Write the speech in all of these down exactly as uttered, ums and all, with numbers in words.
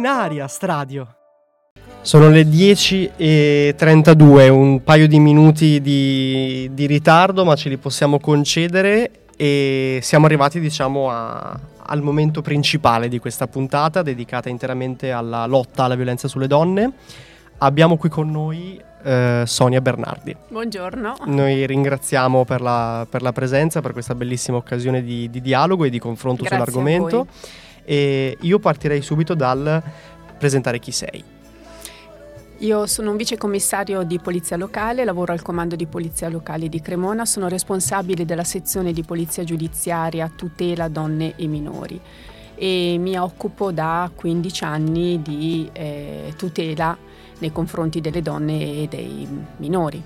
straordinaria, Stradio. Sono le dieci e trentadue, un paio di minuti di, di ritardo, ma ce li possiamo concedere e siamo arrivati, diciamo, a, al momento principale di questa puntata dedicata interamente alla lotta alla violenza sulle donne. Abbiamo qui con noi eh, Sonia Bernardi. Buongiorno. Noi ringraziamo per la, per la presenza, per questa bellissima occasione di, di dialogo e di confronto. Grazie sull'argomento. E io partirei subito dal presentare chi sei. Io sono un vicecommissario di polizia locale, lavoro al comando di polizia locale di Cremona, sono responsabile della sezione di polizia giudiziaria tutela donne e minori e mi occupo da quindici anni di eh, tutela nei confronti delle donne e dei minori.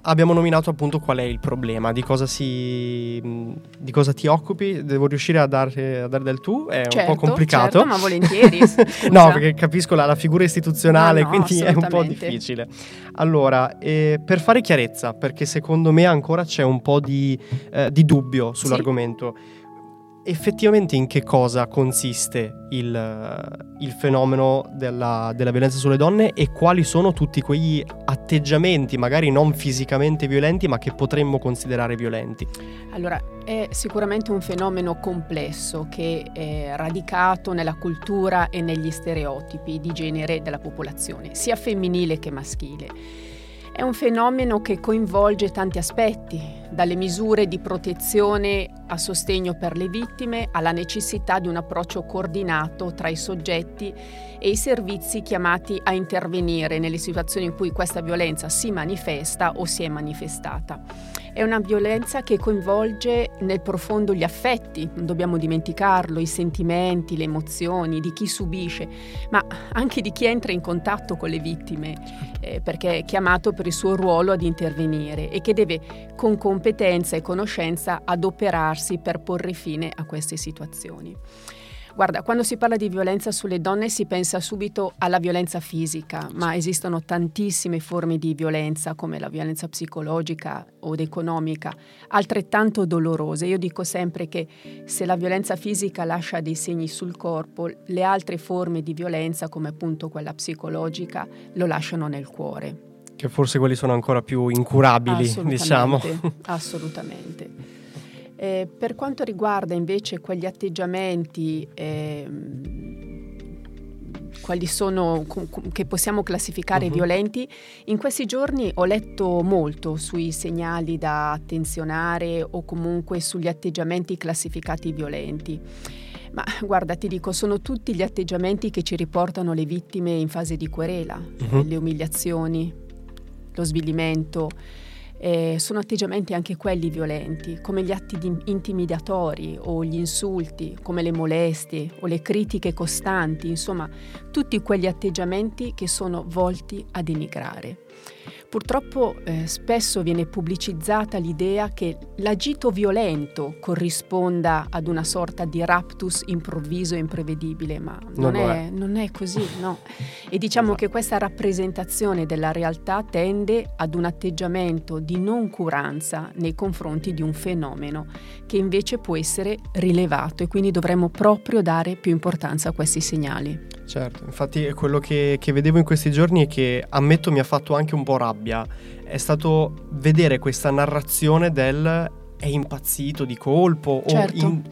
Abbiamo nominato appunto qual è il problema, di cosa, si, di cosa ti occupi. Devo riuscire a dare, a dare del tu, è certo, un po' complicato. Certo, ma volentieri. No, perché capisco la, la figura istituzionale, no, no, quindi è un po' difficile. Allora, eh, per fare chiarezza, perché secondo me ancora c'è un po' di, eh, di dubbio sull'argomento. Sì. Effettivamente in che cosa consiste il, il fenomeno della, della violenza sulle donne e quali sono tutti quegli atteggiamenti, magari non fisicamente violenti, ma che potremmo considerare violenti? Allora, è sicuramente un fenomeno complesso che è radicato nella cultura e negli stereotipi di genere della popolazione, sia femminile che maschile. È un fenomeno che coinvolge tanti aspetti, dalle misure di protezione a sostegno per le vittime alla necessità di un approccio coordinato tra i soggetti e i servizi chiamati a intervenire nelle situazioni in cui questa violenza si manifesta o si è manifestata. È una violenza che coinvolge nel profondo gli affetti, non dobbiamo dimenticarlo, i sentimenti, le emozioni di chi subisce, ma anche di chi entra in contatto con le vittime, eh, perché è chiamato per il suo ruolo ad intervenire e che deve con competenza e conoscenza adoperarsi per porre fine a queste situazioni. Guarda, quando si parla di violenza sulle donne si pensa subito alla violenza fisica, ma esistono tantissime forme di violenza come la violenza psicologica o economica, altrettanto dolorose. Io dico sempre che se la violenza fisica lascia dei segni sul corpo, le altre forme di violenza, come appunto quella psicologica, lo lasciano nel cuore. Che forse quelli sono ancora più incurabili, assolutamente, diciamo. Assolutamente. Eh, per quanto riguarda invece quegli atteggiamenti eh, quali sono, che possiamo classificare uh-huh. violenti, in questi giorni ho letto molto sui segnali da attenzionare o comunque sugli atteggiamenti classificati violenti. Ma guarda, ti dico, sono tutti gli atteggiamenti che ci riportano le vittime in fase di querela, uh-huh. le umiliazioni, lo svilimento. Eh, sono atteggiamenti anche quelli violenti, come gli atti intimidatori o gli insulti, come le molestie o le critiche costanti, insomma tutti quegli atteggiamenti che sono volti a denigrare. Purtroppo eh, spesso viene pubblicizzata l'idea che l'agito violento corrisponda ad una sorta di raptus improvviso e imprevedibile, ma non, non, è, non è così, no? E diciamo esatto. che questa rappresentazione della realtà tende ad un atteggiamento di noncuranza nei confronti di un fenomeno che invece può essere rilevato e quindi dovremmo proprio dare più importanza a questi segnali. Certo, infatti quello che, che vedevo in questi giorni e che ammetto mi ha fatto anche un po' rabbia è stato vedere questa narrazione del è impazzito di colpo certo. o in,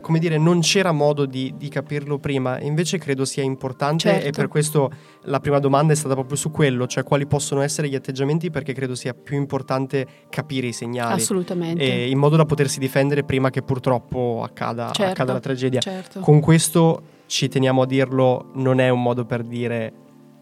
come dire non c'era modo di, di capirlo prima, invece credo sia importante certo. e per questo la prima domanda è stata proprio su quello, cioè quali possono essere gli atteggiamenti, perché credo sia più importante capire i segnali assolutamente e in modo da potersi difendere prima che purtroppo accada, certo. accada la tragedia certo. Con questo ci teniamo a dirlo, non è un modo per dire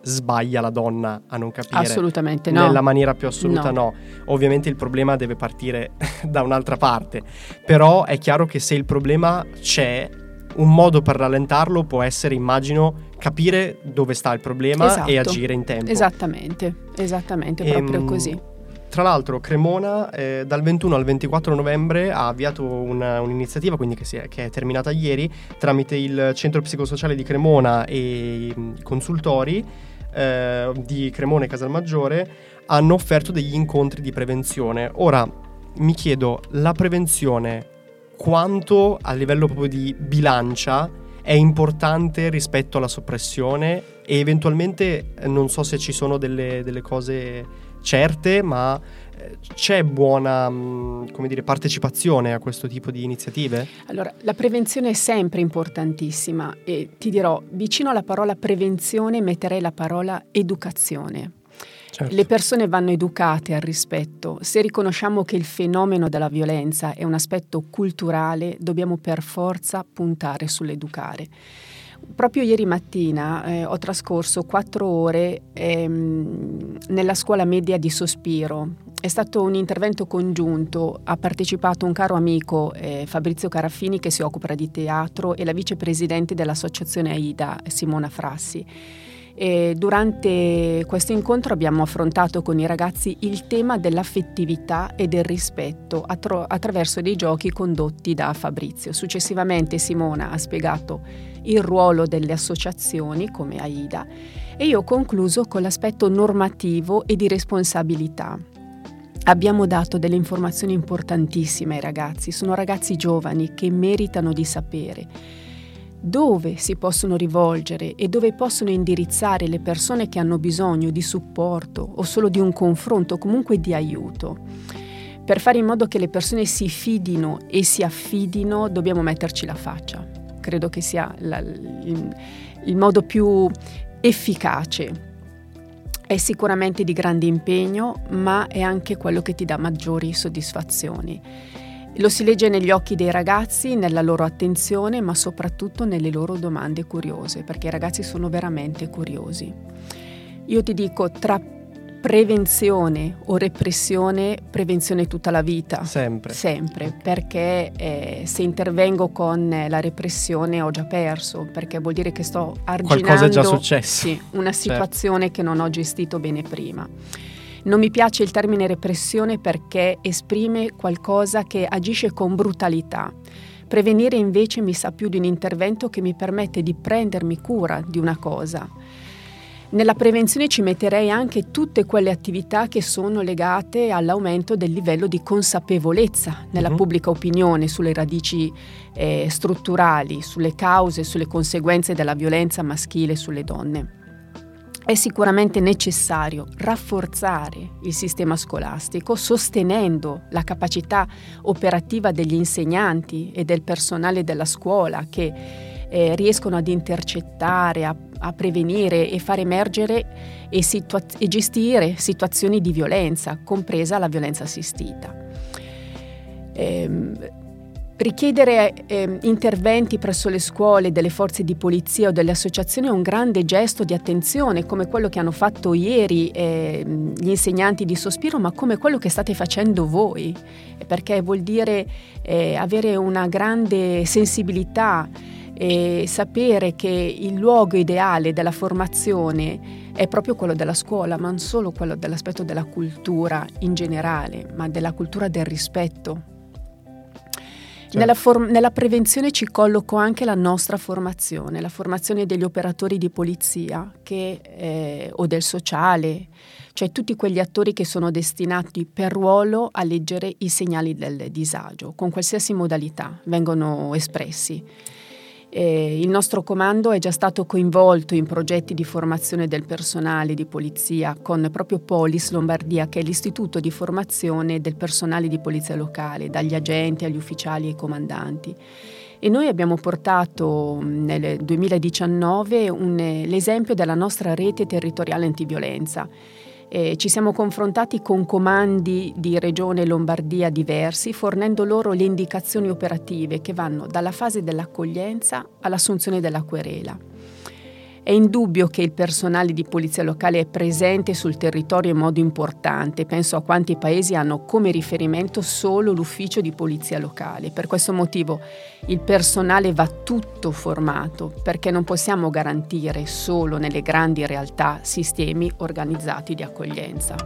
sbaglia la donna a non capire. Assolutamente no. Nella maniera più assoluta no. no. Ovviamente il problema deve partire da un'altra parte, però è chiaro che se il problema c'è, un modo per rallentarlo può essere, immagino, capire dove sta il problema esatto. e agire in tempo. Esattamente, esattamente, ehm... proprio così. Tra l'altro Cremona eh, dal ventuno al ventiquattro novembre ha avviato una, un'iniziativa, quindi che, si è, che è terminata ieri, tramite il Centro Psicosociale di Cremona e i consultori eh, di Cremona e Casalmaggiore hanno offerto degli incontri di prevenzione. Ora mi chiedo, la prevenzione quanto a livello proprio di bilancia è importante rispetto alla soppressione, e eventualmente non so se ci sono delle, delle cose certe, ma c'è buona, come dire, partecipazione a questo tipo di iniziative? Allora, la prevenzione è sempre importantissima, e ti dirò, vicino alla parola prevenzione metterei la parola educazione. Certo. Le persone vanno educate al rispetto. Se riconosciamo che il fenomeno della violenza è un aspetto culturale, dobbiamo per forza puntare sull'educare. Proprio ieri mattina eh, ho trascorso quattro ore ehm, nella scuola media di Sospiro. È stato un intervento congiunto, ha partecipato un caro amico, eh, Fabrizio Caraffini, che si occupa di teatro, e la vicepresidente dell'associazione Aida, Simona Frassi. E durante questo incontro abbiamo affrontato con i ragazzi il tema dell'affettività e del rispetto attro- attraverso dei giochi condotti da Fabrizio. Successivamente Simona ha spiegato il ruolo delle associazioni come AIDA, e io ho concluso con l'aspetto normativo e di responsabilità. Abbiamo dato delle informazioni importantissime ai ragazzi, sono ragazzi giovani che meritano di sapere dove si possono rivolgere e dove possono indirizzare le persone che hanno bisogno di supporto o solo di un confronto, comunque di aiuto. Per fare in modo che le persone si fidino e si affidino, dobbiamo metterci la faccia. Credo che sia la, il, il modo più efficace. È sicuramente di grande impegno, ma è anche quello che ti dà maggiori soddisfazioni. Lo si legge negli occhi dei ragazzi, nella loro attenzione, ma soprattutto nelle loro domande curiose, perché i ragazzi sono veramente curiosi. Io ti dico, tra prevenzione o repressione, prevenzione tutta la vita. Sempre. Sempre, okay. Perché eh, se intervengo con la repressione ho già perso, perché vuol dire che sto arginando. Qualcosa è già successo. Sì, una situazione, certo, che non ho gestito bene prima. Non mi piace il termine repressione perché esprime qualcosa che agisce con brutalità. Prevenire invece mi sa più di un intervento che mi permette di prendermi cura di una cosa. Nella prevenzione ci metterei anche tutte quelle attività che sono legate all'aumento del livello di consapevolezza nella mm-hmm. pubblica opinione sulle radici eh, strutturali, sulle cause, sulle conseguenze della violenza maschile sulle donne. È sicuramente necessario rafforzare il sistema scolastico sostenendo la capacità operativa degli insegnanti e del personale della scuola che eh, riescono ad intercettare, a, a prevenire e far emergere e, situa- e gestire situazioni di violenza, compresa la violenza assistita. Ehm, Richiedere eh, interventi presso le scuole delle forze di polizia o delle associazioni è un grande gesto di attenzione, come quello che hanno fatto ieri eh, gli insegnanti di Sospiro, ma come quello che state facendo voi, perché vuol dire eh, avere una grande sensibilità e sapere che il luogo ideale della formazione è proprio quello della scuola, ma non solo quello dell'aspetto della cultura in generale, ma della cultura del rispetto. Nella, for- nella prevenzione ci colloco anche la nostra formazione, la formazione degli operatori di polizia che, eh, o del sociale, cioè tutti quegli attori che sono destinati per ruolo a leggere i segnali del disagio, con qualsiasi modalità vengono espressi. Eh, il nostro comando è già stato coinvolto in progetti di formazione del personale di polizia con proprio Polis Lombardia, che è l'istituto di formazione del personale di polizia locale, dagli agenti agli ufficiali e ai comandanti. E noi abbiamo portato nel duemiladiciannove un, l'esempio della nostra rete territoriale antiviolenza. Eh, ci siamo confrontati con comandi di Regione e Lombardia diversi, fornendo loro le indicazioni operative che vanno dalla fase dell'accoglienza all'assunzione della querela. È indubbio che il personale di polizia locale è presente sul territorio in modo importante. Penso a quanti paesi hanno come riferimento solo l'ufficio di polizia locale. Per questo motivo il personale va tutto formato, perché non possiamo garantire solo nelle grandi realtà sistemi organizzati di accoglienza.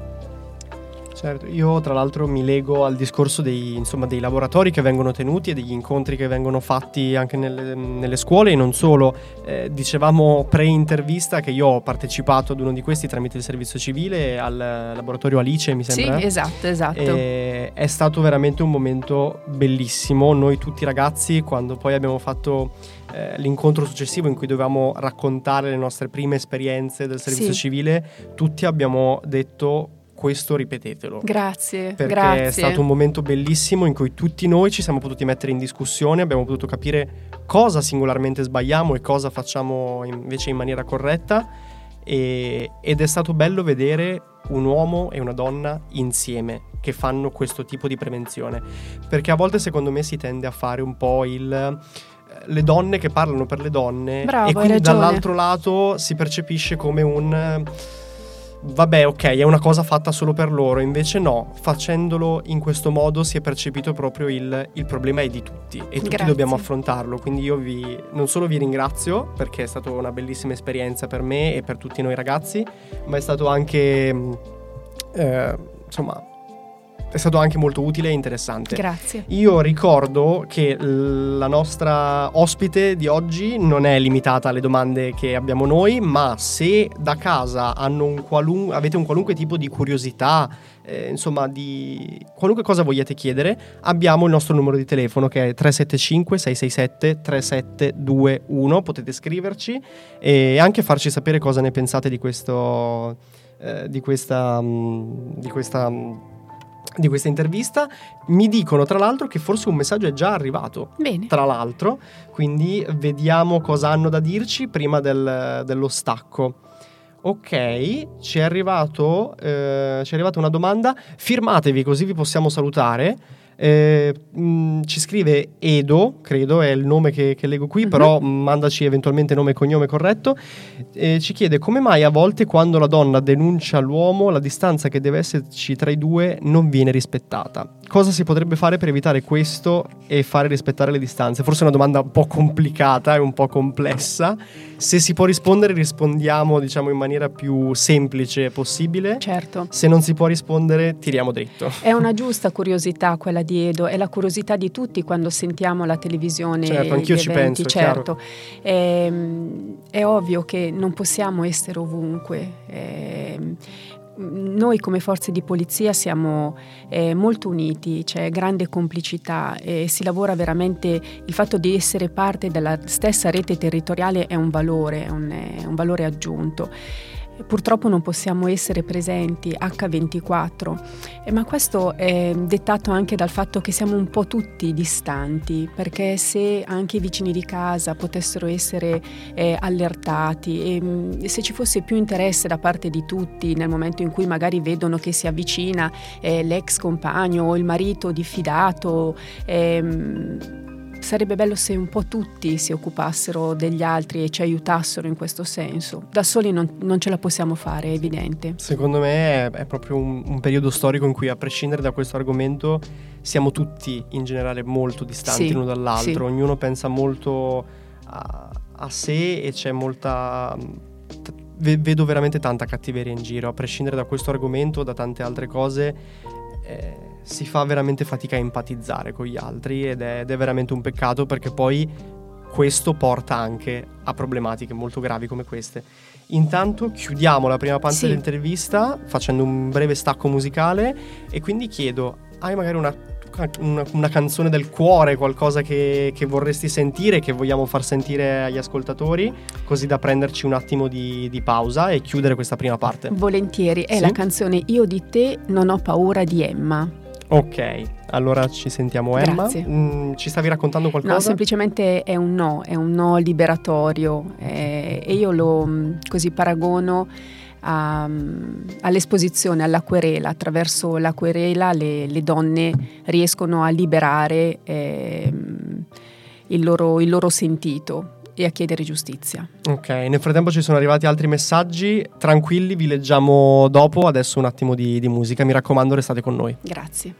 Certo, io tra l'altro mi lego al discorso dei, insomma, dei laboratori che vengono tenuti e degli incontri che vengono fatti anche nelle, nelle scuole e non solo. Eh, dicevamo pre-intervista che io ho partecipato ad uno di questi tramite il servizio civile al laboratorio Alice, mi sembra. Sì, esatto, esatto. E è stato veramente un momento bellissimo. Noi tutti ragazzi, quando poi abbiamo fatto eh, l'incontro successivo in cui dovevamo raccontare le nostre prime esperienze del servizio sì. civile, tutti abbiamo detto: questo ripetetelo. Grazie, perché grazie. È stato un momento bellissimo in cui tutti noi ci siamo potuti mettere in discussione, abbiamo potuto capire cosa singolarmente sbagliamo e cosa facciamo invece in maniera corretta, e, ed è stato bello vedere un uomo e una donna insieme che fanno questo tipo di prevenzione, perché a volte secondo me si tende a fare un po' il... le donne che parlano per le donne. Bravo, e quindi dall'altro lato si percepisce come un... vabbè, ok, è una cosa fatta solo per loro. Invece no, facendolo in questo modo si è percepito proprio il, il problema è di tutti e tutti Grazie. Dobbiamo affrontarlo. Quindi io vi non solo vi ringrazio perché è stata una bellissima esperienza per me e per tutti noi ragazzi, ma è stato anche eh, insomma è stato anche molto utile e interessante. Grazie. Io ricordo che la nostra ospite di oggi non è limitata alle domande che abbiamo noi, ma se da casa hanno un qualun- avete un qualunque tipo di curiosità, eh, insomma di qualunque cosa vogliate chiedere, abbiamo il nostro numero di telefono che è tre sette cinque sei sei sette tre sette due uno. Potete scriverci e anche farci sapere cosa ne pensate di questo eh, di questa di questa di questa intervista. Mi dicono tra l'altro che forse un messaggio è già arrivato. Bene. Tra l'altro, quindi vediamo cosa hanno da dirci prima del, dello stacco. Ok, ci è arrivato eh, ci è arrivata una domanda. Firmatevi così vi possiamo salutare. Eh, mh, ci scrive Edo, credo è il nome che, che leggo qui, mm-hmm. però mandaci eventualmente nome e cognome corretto. Eh, ci chiede come mai a volte quando la donna denuncia l'uomo la distanza che deve esserci tra i due non viene rispettata. Cosa si potrebbe fare per evitare questo e fare rispettare le distanze? Forse è una domanda un po' complicata e un po' complessa. Se si può rispondere rispondiamo, diciamo, in maniera più semplice possibile. Certo. Se non si può rispondere tiriamo dritto. È una giusta curiosità quella di Edo, è la curiosità di tutti quando sentiamo la televisione. Certo, anch'io ci eventi, penso, certo. È, è ovvio che non possiamo essere ovunque. È, Noi come forze di polizia siamo eh, molto uniti, c'è grande complicità e si lavora veramente, il fatto di essere parte della stessa rete territoriale è un valore, è un, è un valore aggiunto. Purtroppo non possiamo essere presenti acca ventiquattro, eh, ma questo è dettato anche dal fatto che siamo un po' tutti distanti, perché se anche i vicini di casa potessero essere eh, allertati e se ci fosse più interesse da parte di tutti nel momento in cui magari vedono che si avvicina eh, l'ex compagno o il marito diffidato, ehm, sarebbe bello se un po' tutti si occupassero degli altri e ci aiutassero in questo senso. Da soli non, non ce la possiamo fare, è evidente. Secondo me è, è proprio un, un periodo storico in cui, a prescindere da questo argomento, siamo tutti in generale molto distanti sì, l'uno dall'altro. Sì. Ognuno pensa molto a, a sé e c'è molta... T- vedo veramente tanta cattiveria in giro. A prescindere da questo argomento, da tante altre cose... Eh, si fa veramente fatica a empatizzare con gli altri ed è, ed è veramente un peccato, perché poi questo porta anche a problematiche molto gravi come queste. Intanto chiudiamo la prima parte sì. dell'intervista facendo un breve stacco musicale e quindi chiedo, hai magari una, una, una canzone del cuore, qualcosa che, che vorresti sentire, che vogliamo far sentire agli ascoltatori, così da prenderci un attimo di, di pausa e chiudere questa prima parte? Volentieri, è sì? la canzone Io di te non ho paura di Emma. Ok, allora ci sentiamo Emma. Grazie. Mm, ci stavi raccontando qualcosa? No, semplicemente è un no, è un no liberatorio eh, e io lo così paragono a, all'esposizione, alla querela. Attraverso la querela le, le donne riescono a liberare eh, il loro, il loro sentito e a chiedere giustizia. Ok, nel frattempo ci sono arrivati altri messaggi, tranquilli, vi leggiamo dopo, adesso un attimo di, di musica, mi raccomando restate con noi. Grazie.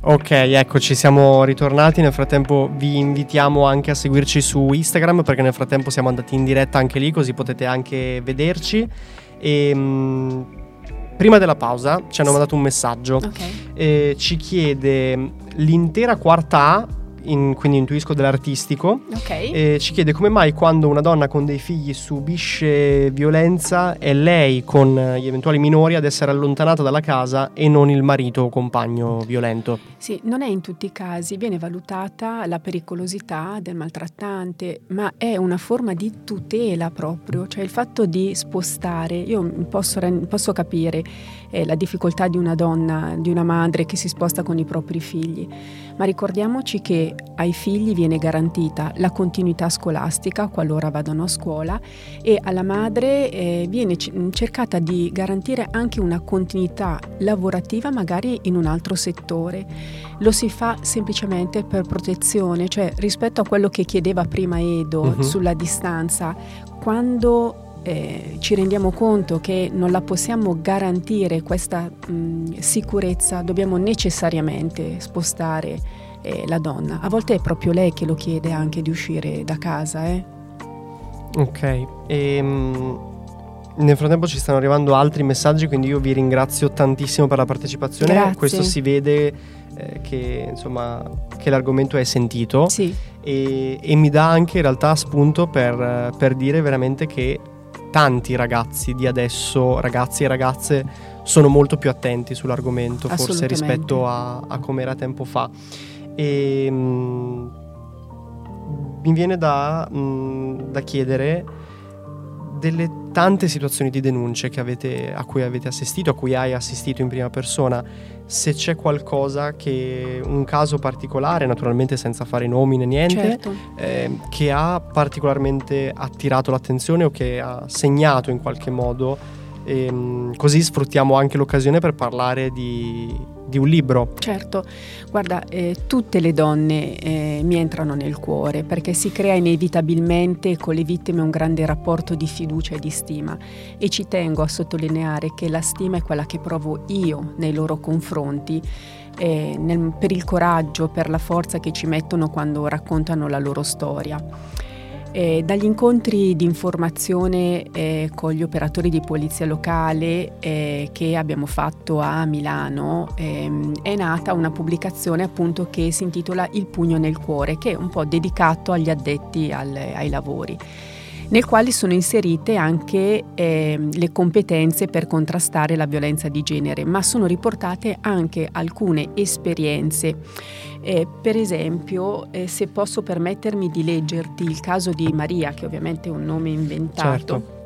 Ok, eccoci, siamo ritornati, nel frattempo vi invitiamo anche a seguirci su Instagram, perché nel frattempo siamo andati in diretta anche lì, così potete anche vederci e... prima della pausa ci hanno mandato un messaggio. Okay. Eh, ci chiede l'intera quarta A, in, quindi intuisco dell'artistico. Okay. Eh, ci chiede come mai quando una donna con dei figli subisce violenza è lei con gli eventuali minori ad essere allontanata dalla casa e non il marito o compagno violento. Sì, non è in tutti i casi, viene valutata la pericolosità del maltrattante, ma è una forma di tutela proprio, cioè il fatto di spostare. Io posso, posso capire eh, la difficoltà di una donna, di una madre che si sposta con i propri figli, ma ricordiamoci che ai figli viene garantita la continuità scolastica qualora vadano a scuola e alla madre eh, viene c- cercata di garantire anche una continuità lavorativa magari in un altro settore. Lo si fa semplicemente per protezione, cioè rispetto a quello che chiedeva prima Edo uh-huh. sulla distanza, quando Eh, ci rendiamo conto che non la possiamo garantire questa mh, sicurezza, dobbiamo necessariamente spostare eh, la donna. A volte è proprio lei che lo chiede anche di uscire da casa. Eh. Ok, e, mh, nel frattempo ci stanno arrivando altri messaggi, quindi io vi ringrazio tantissimo per la partecipazione. Grazie. Questo si vede eh, che insomma che l'argomento è sentito, sì. e, e mi dà anche in realtà spunto per, per dire veramente che tanti ragazzi di adesso, ragazzi e ragazze, sono molto più attenti sull'argomento forse rispetto a, a come era tempo fa. E, mh, mi viene da, mh, da chiedere delle tante situazioni di denunce che avete, a cui avete assistito, a cui hai assistito in prima persona, se c'è qualcosa che, un caso particolare, naturalmente senza fare nomi né niente, certo. eh, che ha particolarmente attirato l'attenzione o che ha segnato in qualche modo, ehm, così sfruttiamo anche l'occasione per parlare di... di un libro. Certo, guarda, eh, tutte le donne eh, mi entrano nel cuore perché si crea inevitabilmente con le vittime un grande rapporto di fiducia e di stima, e ci tengo a sottolineare che la stima è quella che provo io nei loro confronti eh, nel, per il coraggio, per la forza che ci mettono quando raccontano la loro storia. Eh, dagli incontri di informazione eh, con gli operatori di polizia locale eh, che abbiamo fatto a Milano ehm, è nata una pubblicazione appunto che si intitola Il pugno nel cuore, che è un po' dedicato agli addetti al, ai lavori, nel quale sono inserite anche eh, le competenze per contrastare la violenza di genere, ma sono riportate anche alcune esperienze. Eh, per esempio, eh, se posso permettermi di leggerti il caso di Maria, che ovviamente è un nome inventato. Certo.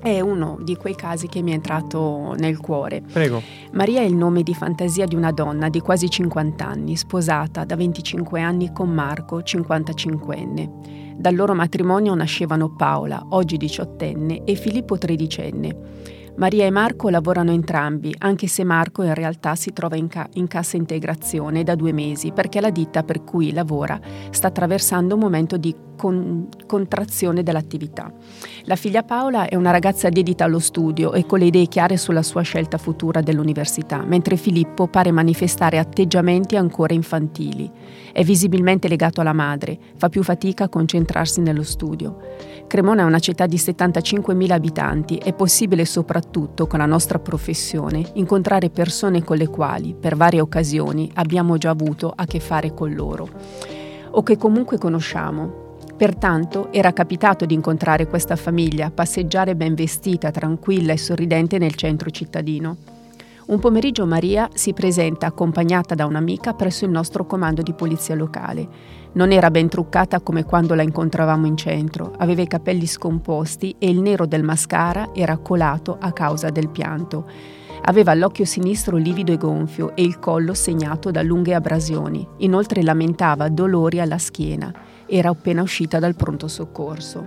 È uno di quei casi che mi è entrato nel cuore. Prego. Maria è il nome di fantasia di una donna di quasi cinquanta anni, sposata da venticinque anni con Marco, cinquantacinquenne. Dal loro matrimonio nascevano Paola, oggi diciottenne, e Filippo, tredicenne. Maria e Marco lavorano entrambi, anche se Marco in realtà si trova in, ca- in cassa integrazione da due mesi perché la ditta per cui lavora sta attraversando un momento di con- contrazione dell'attività. La figlia Paola è una ragazza dedita allo studio e con le idee chiare sulla sua scelta futura dell'università, mentre Filippo pare manifestare atteggiamenti ancora infantili. È visibilmente legato alla madre, fa più fatica a concentrarsi nello studio. Cremona è una città di settantacinquemila abitanti, è possibile soprattutto Tutto con la nostra professione incontrare persone con le quali per varie occasioni abbiamo già avuto a che fare con loro o che comunque conosciamo. Pertanto era capitato di incontrare questa famiglia passeggiare ben vestita, tranquilla e sorridente nel centro cittadino. Un pomeriggio Maria si presenta accompagnata da un'amica presso il nostro comando di polizia locale. Non era ben truccata come quando la incontravamo in centro, aveva i capelli scomposti e il nero del mascara era colato a causa del pianto. Aveva l'occhio sinistro livido e gonfio e il collo segnato da lunghe abrasioni. Inoltre lamentava dolori alla schiena. Era appena uscita dal pronto soccorso.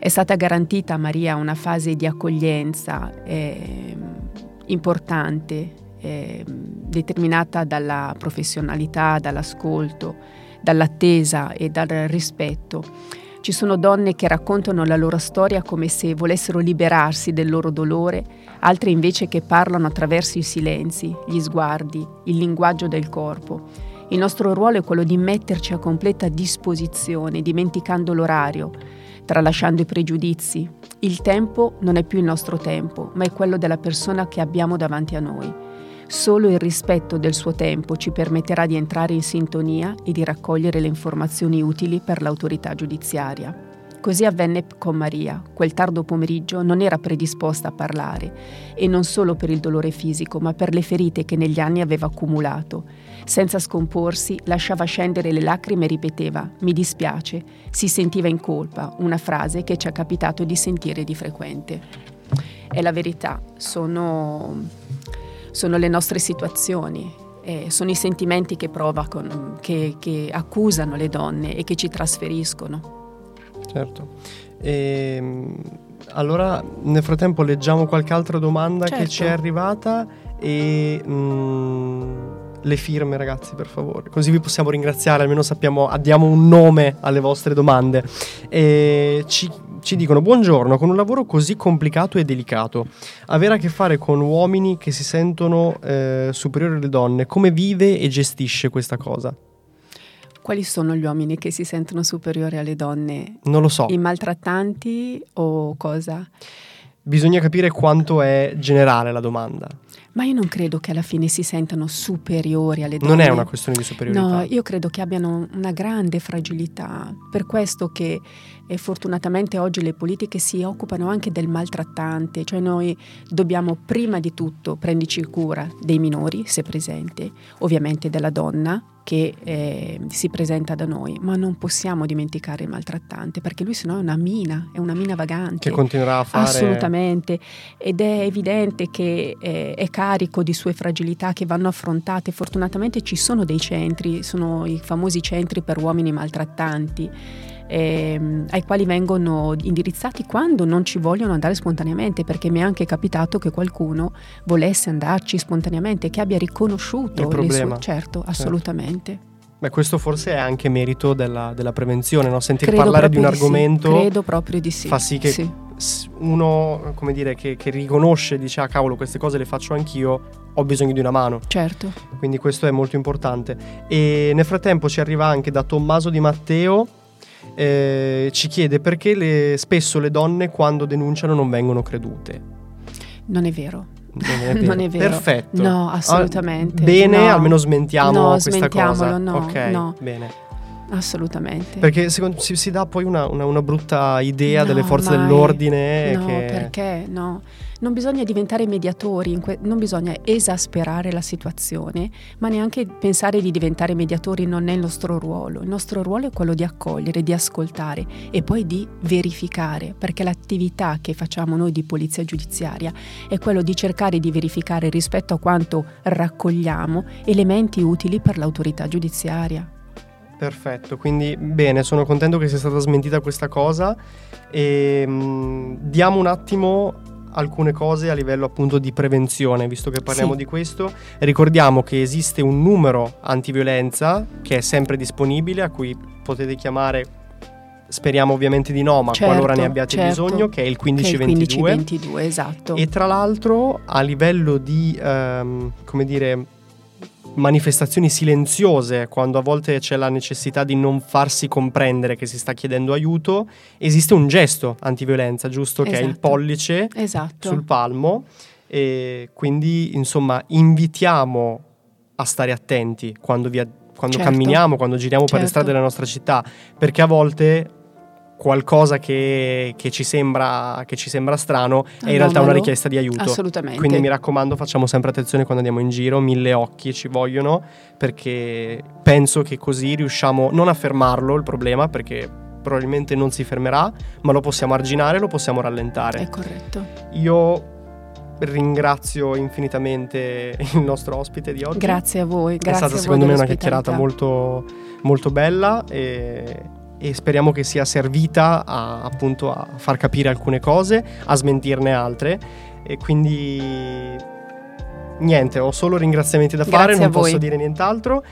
È stata garantita a Maria una fase di accoglienza eh, importante, eh, determinata dalla professionalità, dall'ascolto, dall'attesa e dal rispetto. Ci sono donne che raccontano la loro storia come se volessero liberarsi del loro dolore, altre invece che parlano attraverso i silenzi, gli sguardi, il linguaggio del corpo. Il nostro ruolo è quello di metterci a completa disposizione, dimenticando l'orario, tralasciando i pregiudizi. Il tempo non è più il nostro tempo, ma è quello della persona che abbiamo davanti a noi. Solo il rispetto del suo tempo ci permetterà di entrare in sintonia e di raccogliere le informazioni utili per l'autorità giudiziaria. Così avvenne con Maria. Quel tardo pomeriggio non era predisposta a parlare, e non solo per il dolore fisico, ma per le ferite che negli anni aveva accumulato. Senza scomporsi, lasciava scendere le lacrime e ripeteva «mi dispiace», si sentiva in colpa, una frase che ci è capitato di sentire di frequente. È la verità, sono, sono le nostre situazioni. Eh, sono i sentimenti che provocano, che, che accusano le donne e che ci trasferiscono. Certo. E, allora nel frattempo leggiamo qualche altra domanda, certo, che ci è arrivata, e mh, le firme, ragazzi, per favore, così vi possiamo ringraziare, almeno sappiamo, diamo un nome alle vostre domande. E ci, ci dicono: buongiorno, con un lavoro così complicato e delicato, avere a che fare con uomini che si sentono eh, superiori alle donne, come vive e gestisce questa cosa? Quali sono gli uomini che si sentono superiori alle donne? Non lo so. I maltrattanti o cosa? Bisogna capire quanto è generale la domanda. Ma io non credo che alla fine si sentano superiori alle donne. Non è una questione di superiorità. No, io credo che abbiano una grande fragilità. Per questo che eh, fortunatamente oggi le politiche si occupano anche del maltrattante. Cioè noi dobbiamo prima di tutto prenderci cura dei minori, se presente, ovviamente della donna che eh, si presenta da noi, ma non possiamo dimenticare il maltrattante, perché lui sennò è una mina, è una mina vagante. Che continuerà a fare. Assolutamente, ed è evidente che eh, è carico di sue fragilità che vanno affrontate. Fortunatamente ci sono dei centri, sono i famosi centri per uomini maltrattanti, Ehm, ai quali vengono indirizzati quando non ci vogliono andare spontaneamente, perché mi è anche capitato che qualcuno volesse andarci spontaneamente, che abbia riconosciuto il problema. Sue... Certo, assolutamente. Certo. Beh, questo forse è anche merito della, della prevenzione, no? Sentire credo parlare di un argomento, sì, credo proprio di sì. Fa sì che sì. Uno, come dire, che, che riconosce, dice: ah, cavolo, queste cose le faccio anch'io, ho bisogno di una mano. Certo. Quindi questo è molto importante. E nel frattempo ci arriva anche da Tommaso Di Matteo. Eh, ci chiede perché le, spesso le donne quando denunciano non vengono credute. Non è vero. Non è vero. Non è vero. Perfetto. No, assolutamente. Ah, bene, no. Almeno smentiamo no, questa cosa. No, okay, no. Bene. Assolutamente. Perché secondo, si, si dà poi una, una, una brutta idea no, delle forze mai. dell'ordine. No, che... perché no? Non bisogna diventare mediatori, non bisogna esasperare la situazione, ma neanche pensare di diventare mediatori, non è il nostro ruolo. Il nostro ruolo è quello di accogliere, di ascoltare e poi di verificare, perché l'attività che facciamo noi di polizia giudiziaria è quello di cercare di verificare, rispetto a quanto raccogliamo, elementi utili per l'autorità giudiziaria. Perfetto, quindi bene, sono contento che sia stata smentita questa cosa e mh, diamo un attimo alcune cose a livello appunto di prevenzione, visto che parliamo sì. di questo. Ricordiamo che esiste un numero antiviolenza che è sempre disponibile, a cui potete chiamare, speriamo ovviamente di no, ma certo, qualora ne abbiate certo. bisogno, che è il quindici ventidue. Che è il quindici ventidue, esatto. E tra l'altro a livello di, ehm, come dire... manifestazioni silenziose, quando a volte c'è la necessità di non farsi comprendere che si sta chiedendo aiuto, esiste un gesto antiviolenza, giusto? Esatto. Che è il pollice esatto. sul palmo, e quindi insomma invitiamo a stare attenti quando, via, quando certo. camminiamo, quando giriamo certo. per le strade della nostra città, perché a volte qualcosa che, che, ci sembra, che ci sembra strano è in no, realtà una richiesta di aiuto. Assolutamente. Quindi mi raccomando, facciamo sempre attenzione quando andiamo in giro, mille occhi ci vogliono, perché penso che così riusciamo non a fermarlo il problema, perché probabilmente non si fermerà, ma lo possiamo arginare, lo possiamo rallentare. È corretto. Io ringrazio infinitamente il nostro ospite di oggi. Grazie a voi. Grazie è stata a secondo me una chiacchierata molto, molto bella e... e speriamo che sia servita a, appunto a far capire alcune cose, a smentirne altre, e quindi niente, ho solo ringraziamenti da fare, non posso dire nient'altro.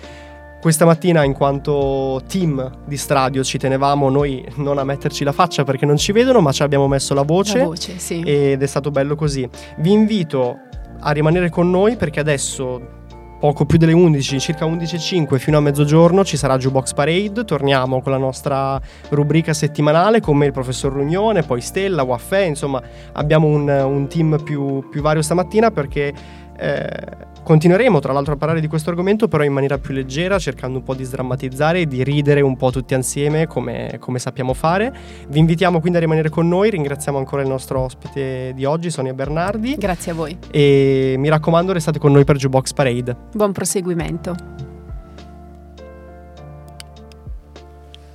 Questa mattina, in quanto team di Stradio, ci tenevamo noi non a metterci la faccia perché non ci vedono, ma ci abbiamo messo la voce, la voce sì. ed è stato bello così. Vi invito a rimanere con noi, perché adesso poco più delle undici, circa undici e cinque, fino a mezzogiorno ci sarà Jukebox Parade. Torniamo con la nostra rubrica settimanale con me, il professor Ruggione, poi Stella, Waffè, insomma abbiamo un, un team più, più vario stamattina, perché eh, continueremo tra l'altro a parlare di questo argomento, però in maniera più leggera, cercando un po' di sdrammatizzare e di ridere un po' tutti insieme, come, come sappiamo fare. Vi invitiamo quindi a rimanere con noi. Ringraziamo ancora il nostro ospite di oggi, Sonia Bernardi. Grazie a voi. E mi raccomando, restate con noi per Jukebox Parade. Buon proseguimento.